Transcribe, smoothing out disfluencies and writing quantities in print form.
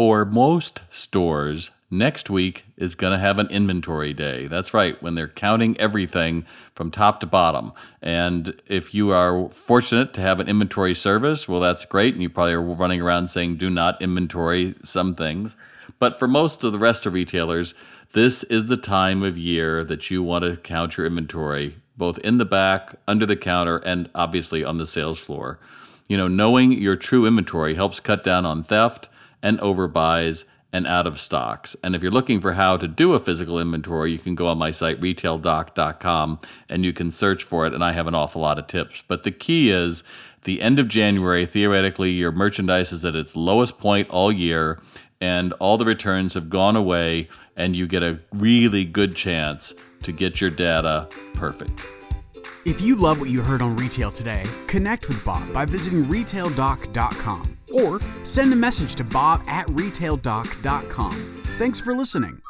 for most stores, next week is going to have an inventory day. That's right, when they're counting everything from top to bottom. And if you are fortunate to have an inventory service, well, that's great. And you probably are running around saying, do not inventory some things. But for most of the rest of retailers, this is the time of year that you want to count your inventory, both in the back, under the counter, and obviously on the sales floor. You know, knowing your true inventory helps cut down on theft and overbuys and out of stocks. And if you're looking for how to do a physical inventory, you can go on my site, retaildoc.com, and you can search for it, and I have an awful lot of tips. But the key is, the end of January, theoretically, your merchandise is at its lowest point all year, and all the returns have gone away, and you get a really good chance to get your data perfect. If you love what you heard on Retail Today, connect with Bob by visiting retaildoc.com or send a message to bob@retaildoc.com. Thanks for listening.